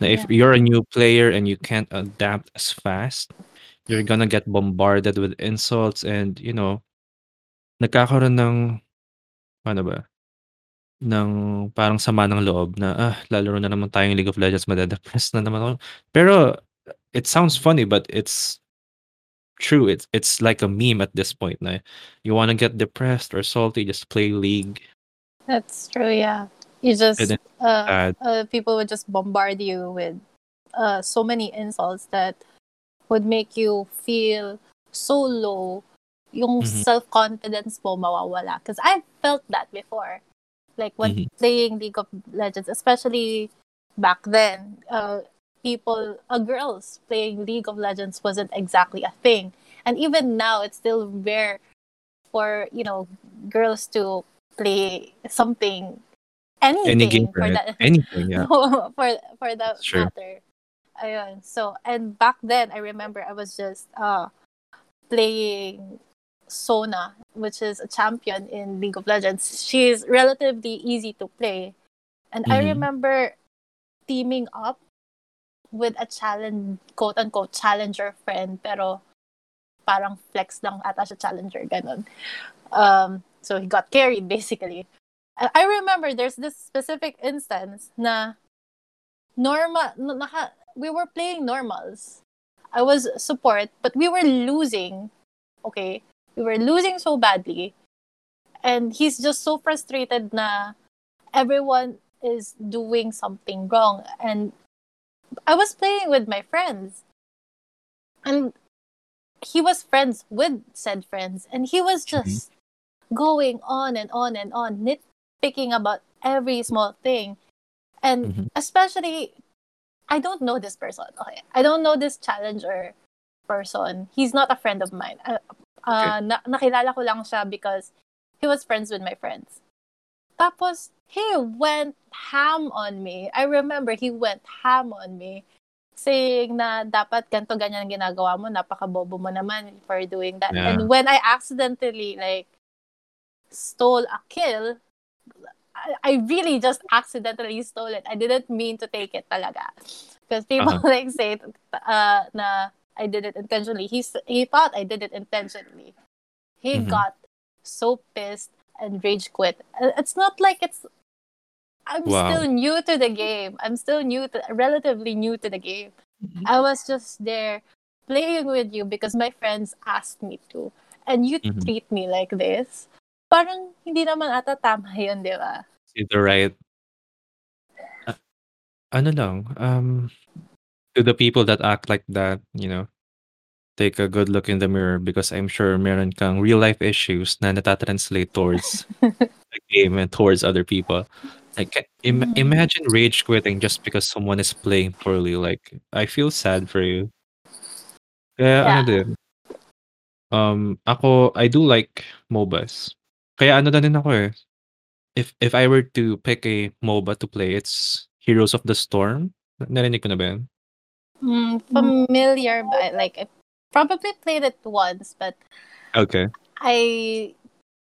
Now, if you're a new player and you can't adapt as fast, You're gonna get bombarded with insults and, nagkakaroon ng, paano ba, ng parang sama ng loob na, lalaro na naman tayong League of Legends, madadepress na naman ako. Pero, it sounds funny, but it's true. It's like a meme at this point na you wanna get depressed or salty, just play League. That's true, yeah. You just, And then, sad. People would just bombard you with so many insults that would make you feel so low. Yung Mhm. self-confidence mo mawawala. Because I've felt that before. Like when Mhm. playing League of Legends, especially back then, girls playing League of Legends wasn't exactly a thing. And even now, it's still rare for, girls to play something, Any game, anything for right? that Anything, yeah. for that It's true. matter. Ayun. So, and back then, I remember I was just playing Sona, which is a champion in League of Legends. She's relatively easy to play. And I Mhm. remember teaming up with a quote-unquote challenger friend, pero parang flex lang ata siya challenger, ganun. So he got carried, basically. And I remember there's this specific instance na normal, we were playing normals. I was support, but we were losing. Okay? We were losing so badly. And he's just so frustrated na everyone is doing something wrong. And I was playing with my friends. And he was friends with said friends. And he was Mhm. just going on and on and on, nitpicking about every small thing. And Mhm. especially, I don't know this person. Okay. I don't know this challenger person. He's not a friend of mine. Okay. Nakilala ko lang siya because he was friends with my friends. Tapos, he went ham on me. I remember he went ham on me saying na dapat ganito ganyan ang ginagawa mo, napakabobo mo naman for doing that. Yeah. And when I accidentally like stole a kill, I really just accidentally stole it. I didn't mean to take it talaga. Because people Uh-huh. like say na I did it intentionally. He thought I did it intentionally. He Mhm. got so pissed and rage quit. It's not like it's I'm Wow. still new to the game. I'm still relatively new to the game. I was just there playing with you because my friends asked me to. And you Mhm. treat me like this. Parang hindi naman ata tama yun, di ba? See the right. Uh, Ano lang. To the people that act like that, take a good look in the mirror because I'm sure meron kang real life issues na natatranslate towards the game and towards other people. Like Mm. imagine rage quitting just because someone is playing poorly. Like I feel sad for you. Kaya ano Yeah. din. Ako I do like MOBAs. Kaya ano na din ako eh. If I were to pick a MOBA to play, it's Heroes of the Storm. Narinig ko na ba yan? Familiar, but like I probably played it once, but Okay. I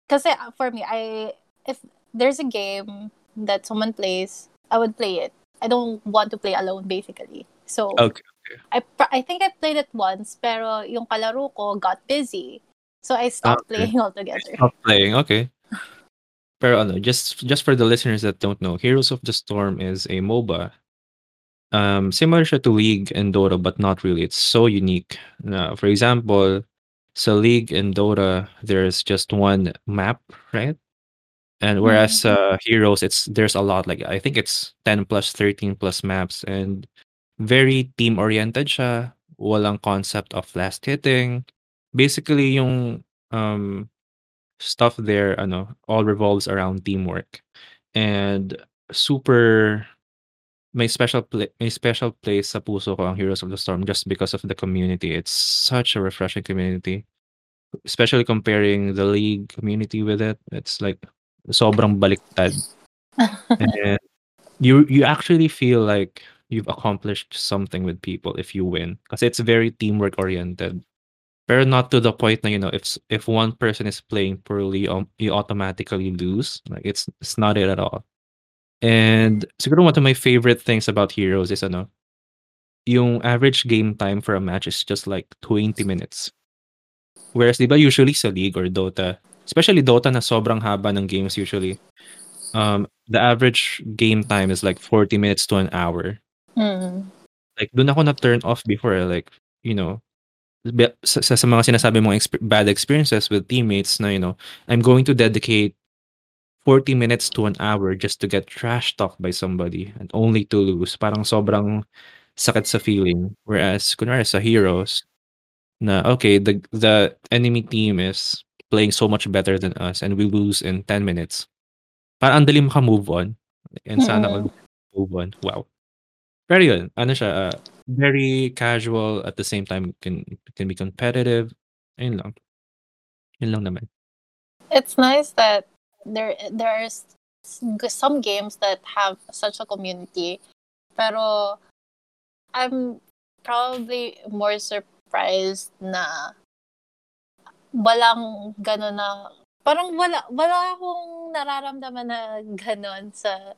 kasi for me, I if there's a game that someone plays, I would play it. I don't want to play alone basically. So Okay. I think I played it once, pero yung kalaro ko got busy, so I stopped Okay. playing altogether. Stop playing. Okay. Pero ano, just for the listeners that don't know, Heroes of the Storm is a MOBA. Similar siya to League and Dota, but not really. It's so unique. Now, for example, sa League and Dota, there's just one map, right? And whereas Mm. Heroes, there's a lot. Like I think it's 10+ 13+ maps, and very team oriented siya. Walang concept of last hitting. Basically, yung um stuff there, ano, all revolves around teamwork, and super may special place sa puso ko ang Heroes of the Storm just because of the community. It's such a refreshing community, especially comparing the League community with it. It's like sobrang baliktad. And you actually feel like you've accomplished something with people if you win because it's very teamwork oriented. Pero not to the point na if one person is playing poorly, you automatically lose. Like it's not it at all. And siguro one of my favorite things about Heroes is ano. yung average game time for a match is just like 20 minutes. Whereas, di ba, usually sa League or Dota, especially Dota na sobrang haba ng games usually, the average game time is like 40 minutes to an hour. Mm. Like, dun ako na-turn off before, like, you know, sa mga sinasabi mong bad experiences with teammates na, you know, I'm going to dedicate 40 minutes to an hour just to get trash talked by somebody and only to lose. Parang sobrang sakit sa feeling. Whereas, kunwari sa Heroes, na okay, the enemy team is playing so much better than us and we lose in 10 minutes. Parang ang dali maka-move on. And sana all move on. Wow. Pero yun, ano siya, very casual at the same time can be competitive. Ayun lang. Yun lang naman. It's nice that there are some games that have such a community. Pero I'm probably more surprised na walang gano'n na parang wala akong nararamdaman na gano'n sa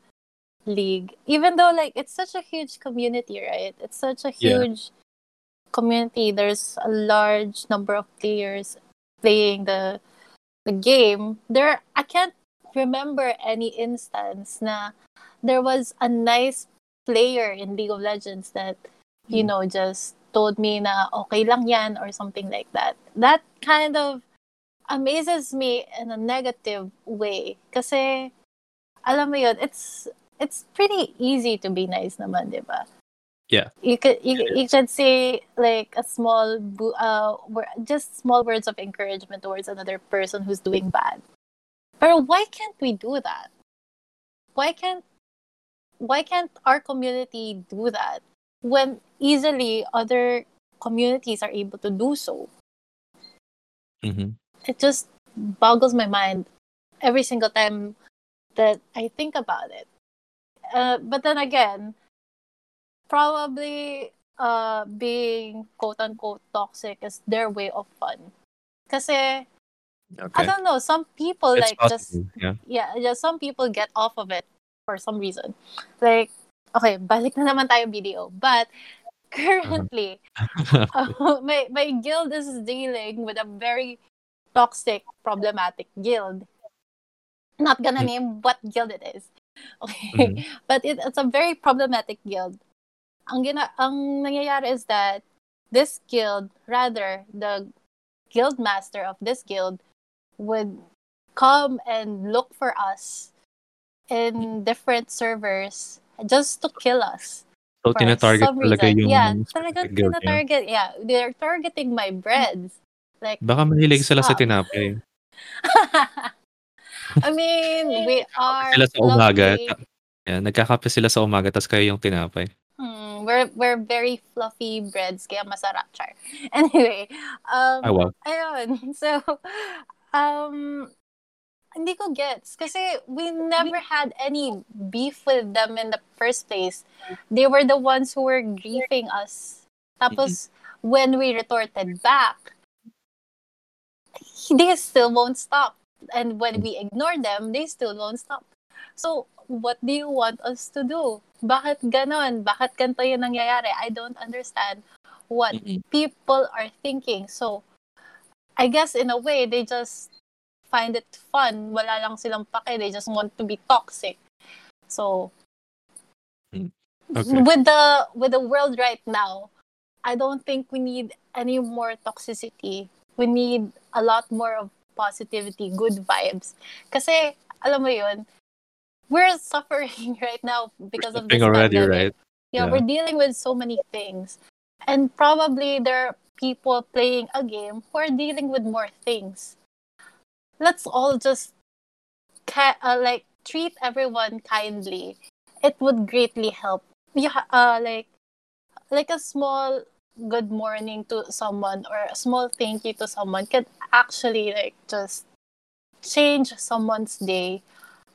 League. Even though like it's such a huge community, right? It's such a huge community. There's a large number of players playing the game. There, I can't remember any instance na there was a nice player in League of Legends that you know just told me na okay lang yan or something like that. That kind of amazes me in a negative way. Kasi, alam mo yun, it's pretty easy to be nice naman, di ba? Yeah. You can say like a small, just small words of encouragement towards another person who's doing bad. Pero why can't we do that? Why can't our community do that when easily other communities are able to do so? Mm-hmm. It just boggles my mind every single time that I think about it. But then again, probably being quote-unquote toxic is their way of fun. Kasi, okay. I don't know, some people it's like awesome. just some people get off of it for some reason. Like, okay, balik na naman tayo video. But currently, my guild is dealing with a very toxic, problematic guild. Not gonna name what guild it is. Okay. Mm-hmm. But it's a very problematic guild. Ang nangyayari is that this guild, rather, the guild master of this guild would come and look for us in different servers just to kill us. So, tinatarget talaga reason. Yung... Yeah, talaga tinatarget. Yeah, they're targeting my breads. Like, baka mahilig sila sa tinapay. I mean, we are sila sa umaga. Yeah, nagkakape sila sa umaga tapos kayo yung tinapay. We're very fluffy breads kaya masarap char. Anyway, ayun. So, hindi ko gets kasi we never had any beef with them in the first place. They were the ones who were griefing us. Tapos when we retorted back, they still won't stop. And when we ignore them, they still won't stop. So, what do you want us to do? Bakit ganon? Bakit ganito yung nangyayari? I don't understand what people are thinking. So, I guess in a way, they just find it fun. Wala lang silang pake. They just want to be toxic. So, okay. with the world right now, I don't think we need any more toxicity. We need a lot more of positivity, good vibes. Kasi, alam mo yun, we're suffering right now because of this already, pandemic. Right? Yeah, we're dealing with so many things. And probably there are people playing a game who are dealing with more things. Let's all just treat everyone kindly. It would greatly help. Yeah, like a small good morning to someone or a small thank you to someone can actually like just change someone's day.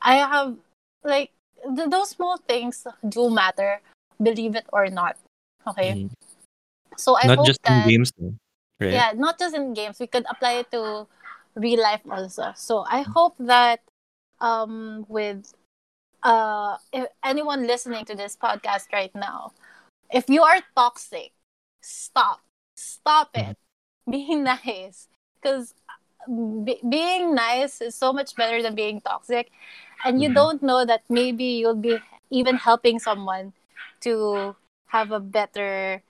I have like those small things do matter, believe it or not. Okay, so I hope just that in games, right? Yeah, not just in games. We could apply it to real life also. So I hope that with if anyone listening to this podcast right now If you are toxic, stop. Stop it. Being nice. Because being nice is so much better than being toxic. And you don't know that maybe you'll be even helping someone to have a better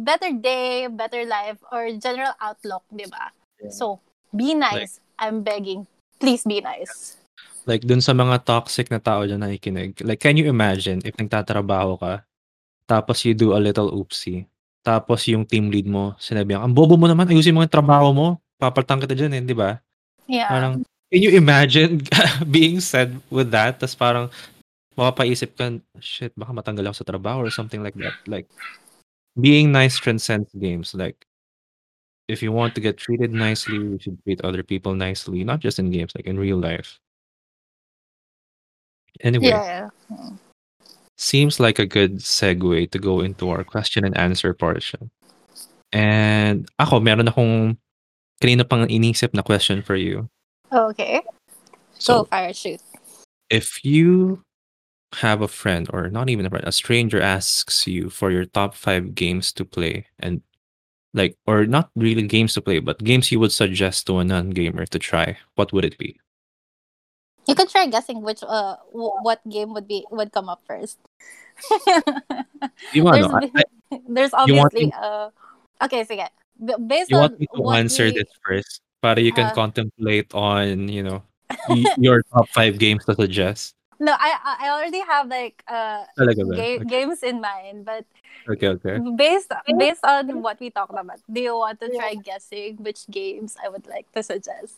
day, better life, or general outlook, diba? Yeah. So, be nice. Like, I'm begging. Please be nice. Like, dun sa mga toxic na tao dyan na ikinig, like, can you imagine if nagtatrabaho ka, tapos you do a little oopsie, tapos yung team lead mo, sinabi niya, ang bobo mo naman, ayusin mga trabaho mo, papaltang kita dyan, eh, di ba? Yeah. Parang, can you imagine being said with that? Tapos parang, makapaisip ka, shit, baka matanggal ako sa trabaho or something like that. Like, being nice transcends games. Like, if you want to get treated nicely, you should treat other people nicely, not just in games, like in real life. Anyway, yeah. Seems like a good segue to go into our question and answer portion. And ako, meron akong kanina pang inisip na question for you. Okay. So, go fire, shoot. If you have a friend, or not even a friend, a stranger asks you for your top 5 games to play, and like, or not really games to play, but games you would suggest to a non-gamer to try, what would it be? You could try guessing which what game would come up first. There's obviously okay, so yeah, based on what answer we, this first, para you can contemplate on, you know, your top 5 games to suggest. No, I already have like games in mind, but okay. Based on what we talked about, do you want to try guessing which games I would like to suggest?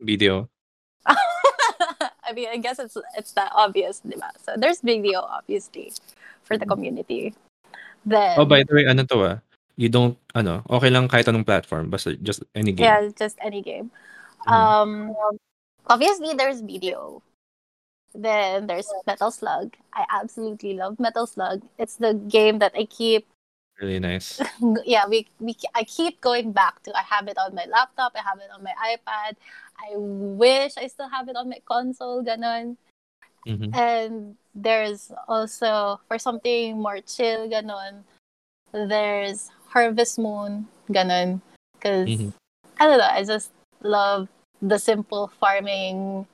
Video. I mean, I guess it's that obvious, diba? So there's video, obviously, for the community. Then oh, by the way, ano to ah? You don't okay lang kahit anong platform, basta just any game. Yeah, just any game. Obviously there's video. Then there's Metal Slug. I absolutely love Metal Slug. It's the game that I keep. Really nice. Yeah, I keep going back to. I have it on my laptop. I have it on my iPad. I wish I still have it on my console. Ganon. Mm-hmm. And there's also for something more chill. Ganon. There's Harvest Moon. Ganon. Because I don't know. I just love the simple farming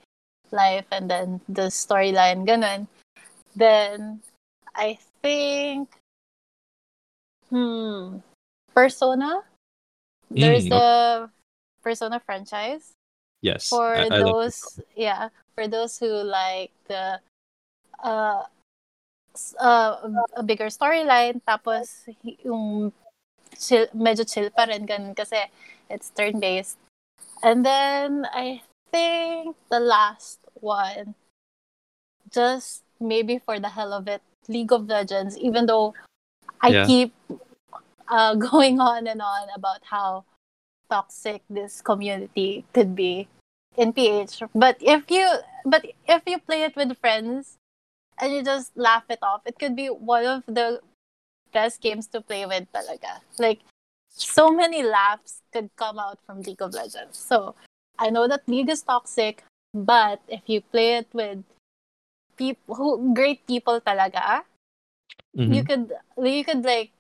life and then the storyline, ganon. Then I think Persona. There's the Persona franchise. Yes. For I those for those who like the a bigger storyline, tapos yung chill, medyo chill pa rin ganon kasi it's turn-based. And then I think the last one, just maybe for the hell of it, League of Legends, even though I keep going on and on about how toxic this community could be in PH, but if you play it with friends and you just laugh it off, it could be one of the best games to play with talaga. Like, so many laughs could come out from League of Legends. So I know that League is toxic, but if you play it with people who great people talaga, you could like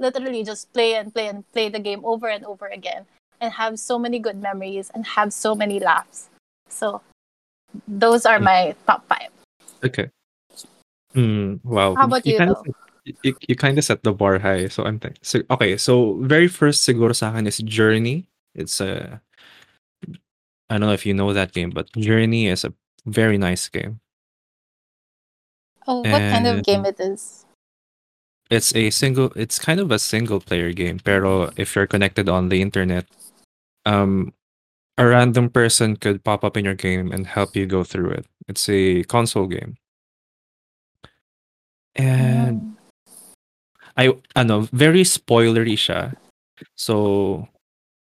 literally just play the game over and over again and have so many good memories and have so many laughs. So those are my top 5. Okay. Wow. How about you? You kind of set the bar high, so I'm thinking. So okay, so very first siguro sa akin is Journey. It's a I don't know if you know that game, but Journey is a very nice game. Oh, what kind of game it is? It's kind of a single player game, pero if you're connected on the internet, a random person could pop up in your game and help you go through it. It's a console game. And I know, very spoilery siya. So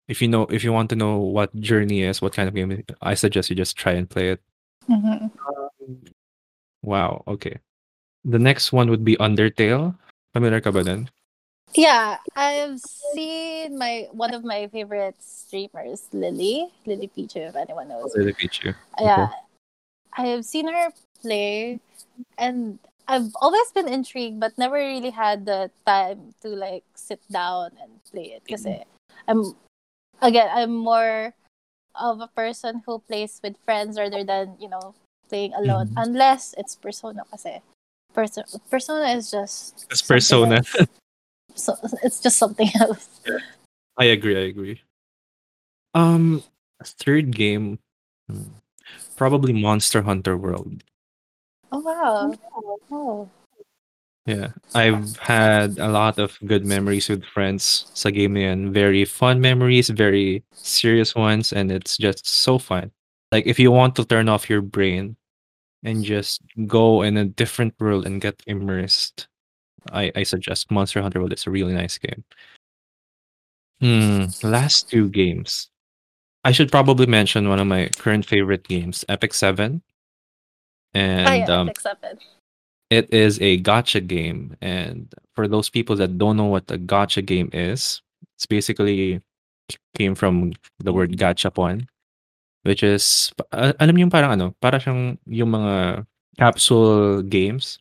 if you want to know what Journey is, what kind of game, I suggest you just try and play it. Mm-hmm. Wow. Okay. The next one would be Undertale. Familiar ka ba din? Yeah, I've seen one of my favorite streamers, Lily Pichu, if anyone knows. Lily Pichu. Okay. Yeah, I have seen her play, and I've always been intrigued but never really had the time to like sit down and play it kasi I'm more of a person who plays with friends rather than, you know, playing alone unless it's Persona kasi. Persona is just it's Persona. So it's just something else. Yeah. I agree. Third game probably Monster Hunter World. Oh wow. Oh. Yeah, I've had a lot of good memories with friends sa game na yan. Very fun memories, very serious ones, and it's just so fun. Like if you want to turn off your brain and just go in a different world and get immersed, I suggest Monster Hunter World. It's a really nice game. Last two games. I should probably mention one of my current favorite games, Epic Seven. And Epic Seven. It is a gacha game. And for those people that don't know what a gacha game is, it's basically came from the word gachapon, which is alam niyo yung parang ano, para siyang yung mga capsule games.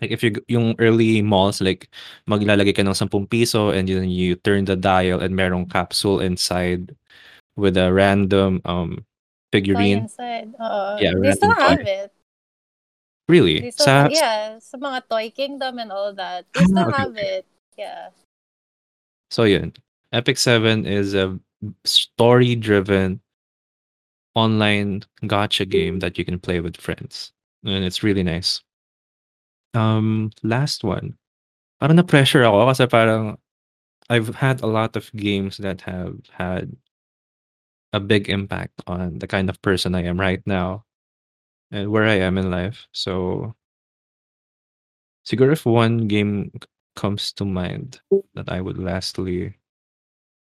Like if you yung early malls, like maglalagay ka ng 10 piso and then you turn the dial and merong capsule inside with a random figurine. Yeah, they still have it. Really? They still, yeah, sa mga Toy Kingdom and all that. They still have it. Yeah. So yeah, Epic 7 is a story-driven online gacha game that you can play with friends, and it's really nice. Last one. Parang na pressure ako kasi parang I've had a lot of games that have had a big impact on the kind of person I am right now and where I am in life. So, siguro if one game comes to mind that I would lastly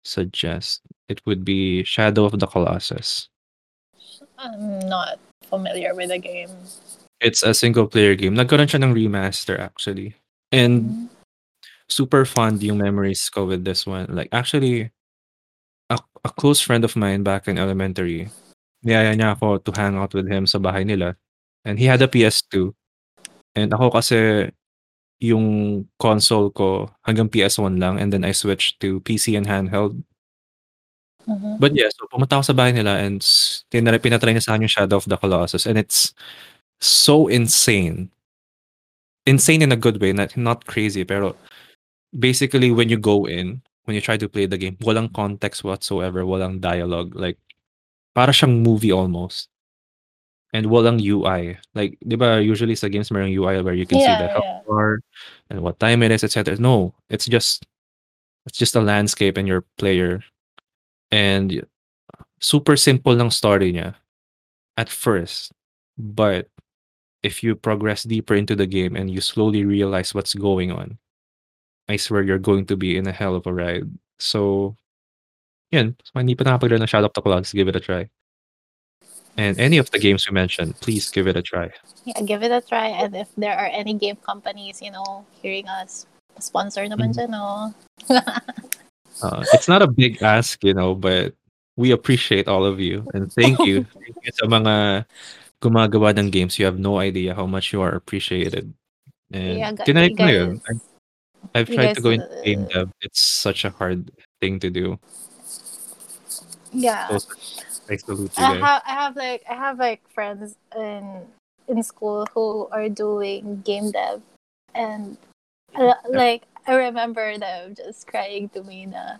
suggest, it would be Shadow of the Colossus. I'm not familiar with the game. It's a single-player game. Nagkaroon siya ng remaster, actually. And super fond yung memories ko with this one. Like, actually, a close friend of mine back in elementary, niyaya niya ako to hang out with him sa bahay nila. And he had a PS2. And ako kasi, yung console ko hanggang PS1 lang. And then I switched to PC and handheld. Mm-hmm. But yeah, so pumunta ako sa bahay nila and pinatry niya sa akin yung Shadow of the Colossus. And it's so insane in a good way, not crazy, pero basically when you go in, when you try to play the game, walang context whatsoever, walang dialogue, like para siyang movie almost, and walang UI. Like di ba usually sa games merong UI where you can see the health bar and what time it is, etc. No, it's just a landscape and your player, and super simple ng story niya at first. But if you progress deeper into the game and you slowly realize what's going on, I swear you're going to be in a hell of a ride. So, yan. So, hindi pa nakapaglaro ng Shadow of the Colossus, give it a try. And any of the games we mentioned, please give it a try. Yeah, give it a try. And if there are any game companies, you know, hearing us, sponsor naman dyan, no? It's not a big ask, you know, but we appreciate all of you. And thank you. Thank you sa mga gumagawa ng games. You have no idea how much you are appreciated. And yeah, I've tried to go into game dev. It's such a hard thing to do. Yeah. So, I have friends in school who are doing game dev, and like I remember them just crying to me na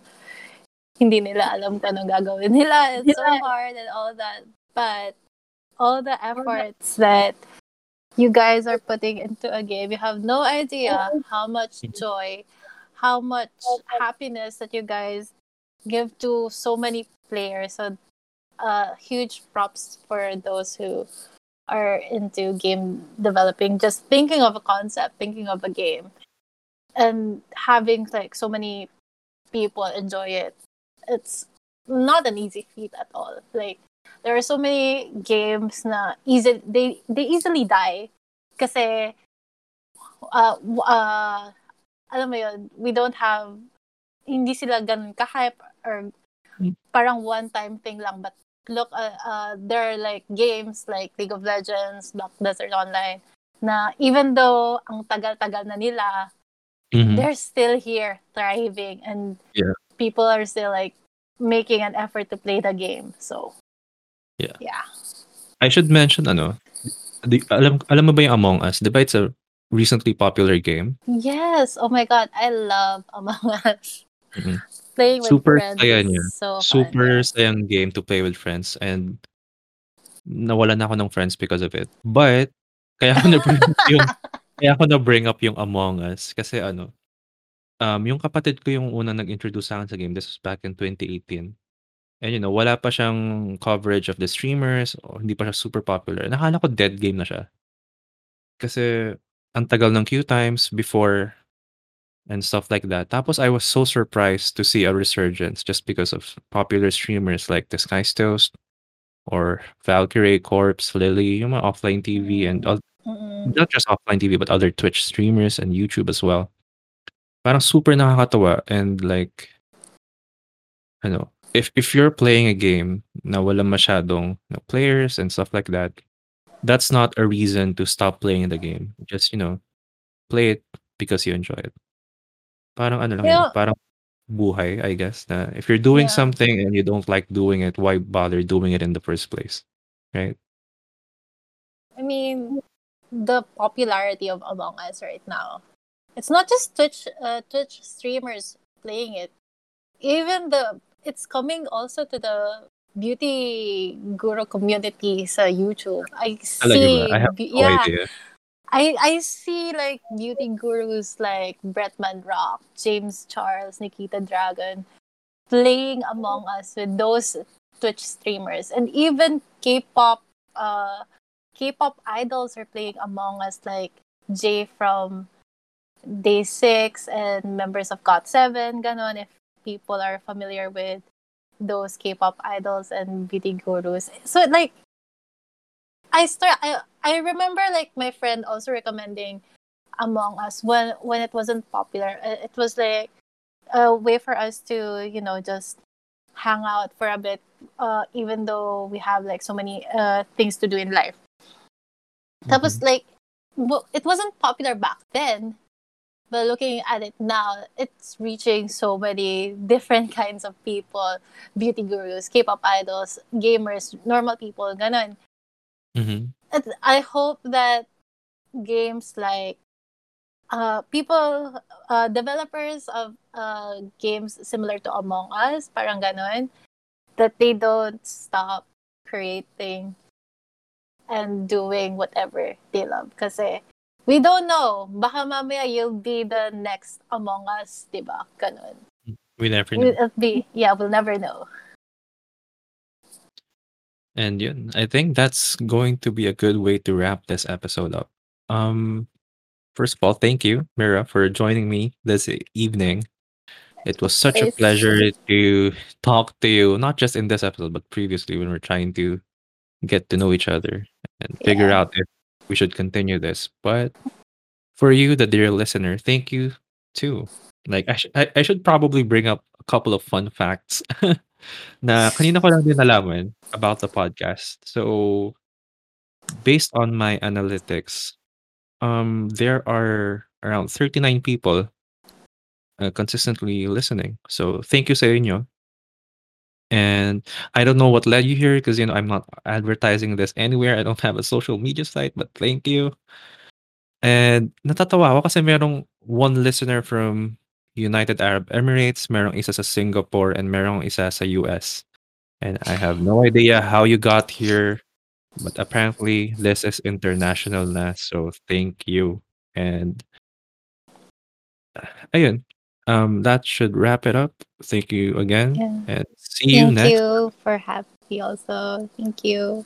hindi nila alam kung anong gagawin nila. It's so hard and all that, but all the efforts that you guys are putting into a game, you have no idea how much joy, how much happiness that you guys give to so many players. So, huge props for those who are into game developing. Just thinking of a concept, thinking of a game, and having like so many people enjoy it. It's not an easy feat at all. Like, there are so many games na easy, they easily die kasi alam mo yun, we don't have, hindi sila ganun ka-hype or parang one-time thing lang, but look, there are like games like League of Legends, Black Desert Online na even though ang tagal-tagal na nila, mm-hmm. they're still here thriving and yeah. people are still like making an effort to play the game. So, yeah. I should mention, alam mo ba yung Among Us? Diba it's a recently popular game? Yes! Oh my God, I love Among Us. Mm-hmm. Playing with super friends is so fun. Super sayang game to play with friends and nawala na ako ng friends because of it. But, kaya ako na bring up yung Among Us kasi yung kapatid ko yung unang nag-introduce sa akin sa game. This was back in 2018. And wala pa siyang coverage of the streamers or hindi pa siya super popular. Nakala ko dead game na siya. Kasi ang tagal ng queue times before and stuff like that. Tapos I was so surprised to see a resurgence just because of popular streamers like The Sky Toast or Valkyrie, Corpse, Lily, yung mga Offline TV and not just Offline TV but other Twitch streamers and YouTube as well. Parang super nakakatawa and like if you're playing a game na wala masyadong players and stuff like that, that's not a reason to stop playing the game. Just play it because you enjoy it. Parang parang buhay, I guess, na if you're doing something and you don't like doing it, why bother doing it in the first place, right? I mean, the popularity of Among Us right now, it's not just Twitch streamers playing it. It's coming also to the beauty guru community sa YouTube. I have no idea. I see like beauty gurus like Bretman Rock, James Charles, Nikita Dragon playing Among Us with those Twitch streamers, and even K-pop idols are playing Among Us like Jay from Day 6 and members of God 7, ganon, if people are familiar with those K-pop idols and beauty gurus. So like I remember like my friend also recommending Among Us when it wasn't popular. It was like a way for us to, just hang out for a bit even though we have like so many things to do in life. Mm-hmm. That was like it wasn't popular back then. But looking at it now, it's reaching so many different kinds of people. Beauty gurus, K-pop idols, gamers, normal people, ganon. Mm-hmm. I hope that games like developers of games similar to Among Us, parang ganon, that they don't stop creating and doing whatever they love. Kasi we don't know. Baka mamaya you'll be the next Among Us, diba? Ganun. We never know. We'll never know. And yun, I think that's going to be a good way to wrap this episode up. First of all, thank you, Mira, for joining me this evening. It was such a pleasure to talk to you, not just in this episode, but previously when we were trying to get to know each other and figure out if we should continue this. But for you, the dear listener, thank you too. Like I should probably bring up a couple of fun facts na kanina ko lang din nalaman about the podcast. So based on my analytics, there are around 39 people consistently listening. So thank you sa inyo. And I don't know what led you here because, I'm not advertising this anywhere. I don't have a social media site, but thank you. And natatawa ako kasi merong one listener from United Arab Emirates, merong isa sa Singapore, and merong isa sa US. And I have no idea how you got here, but apparently this is international na, so thank you. And ayun. That should wrap it up. Thank you again. Yeah. And see you next. Thank you for having me also. Thank you.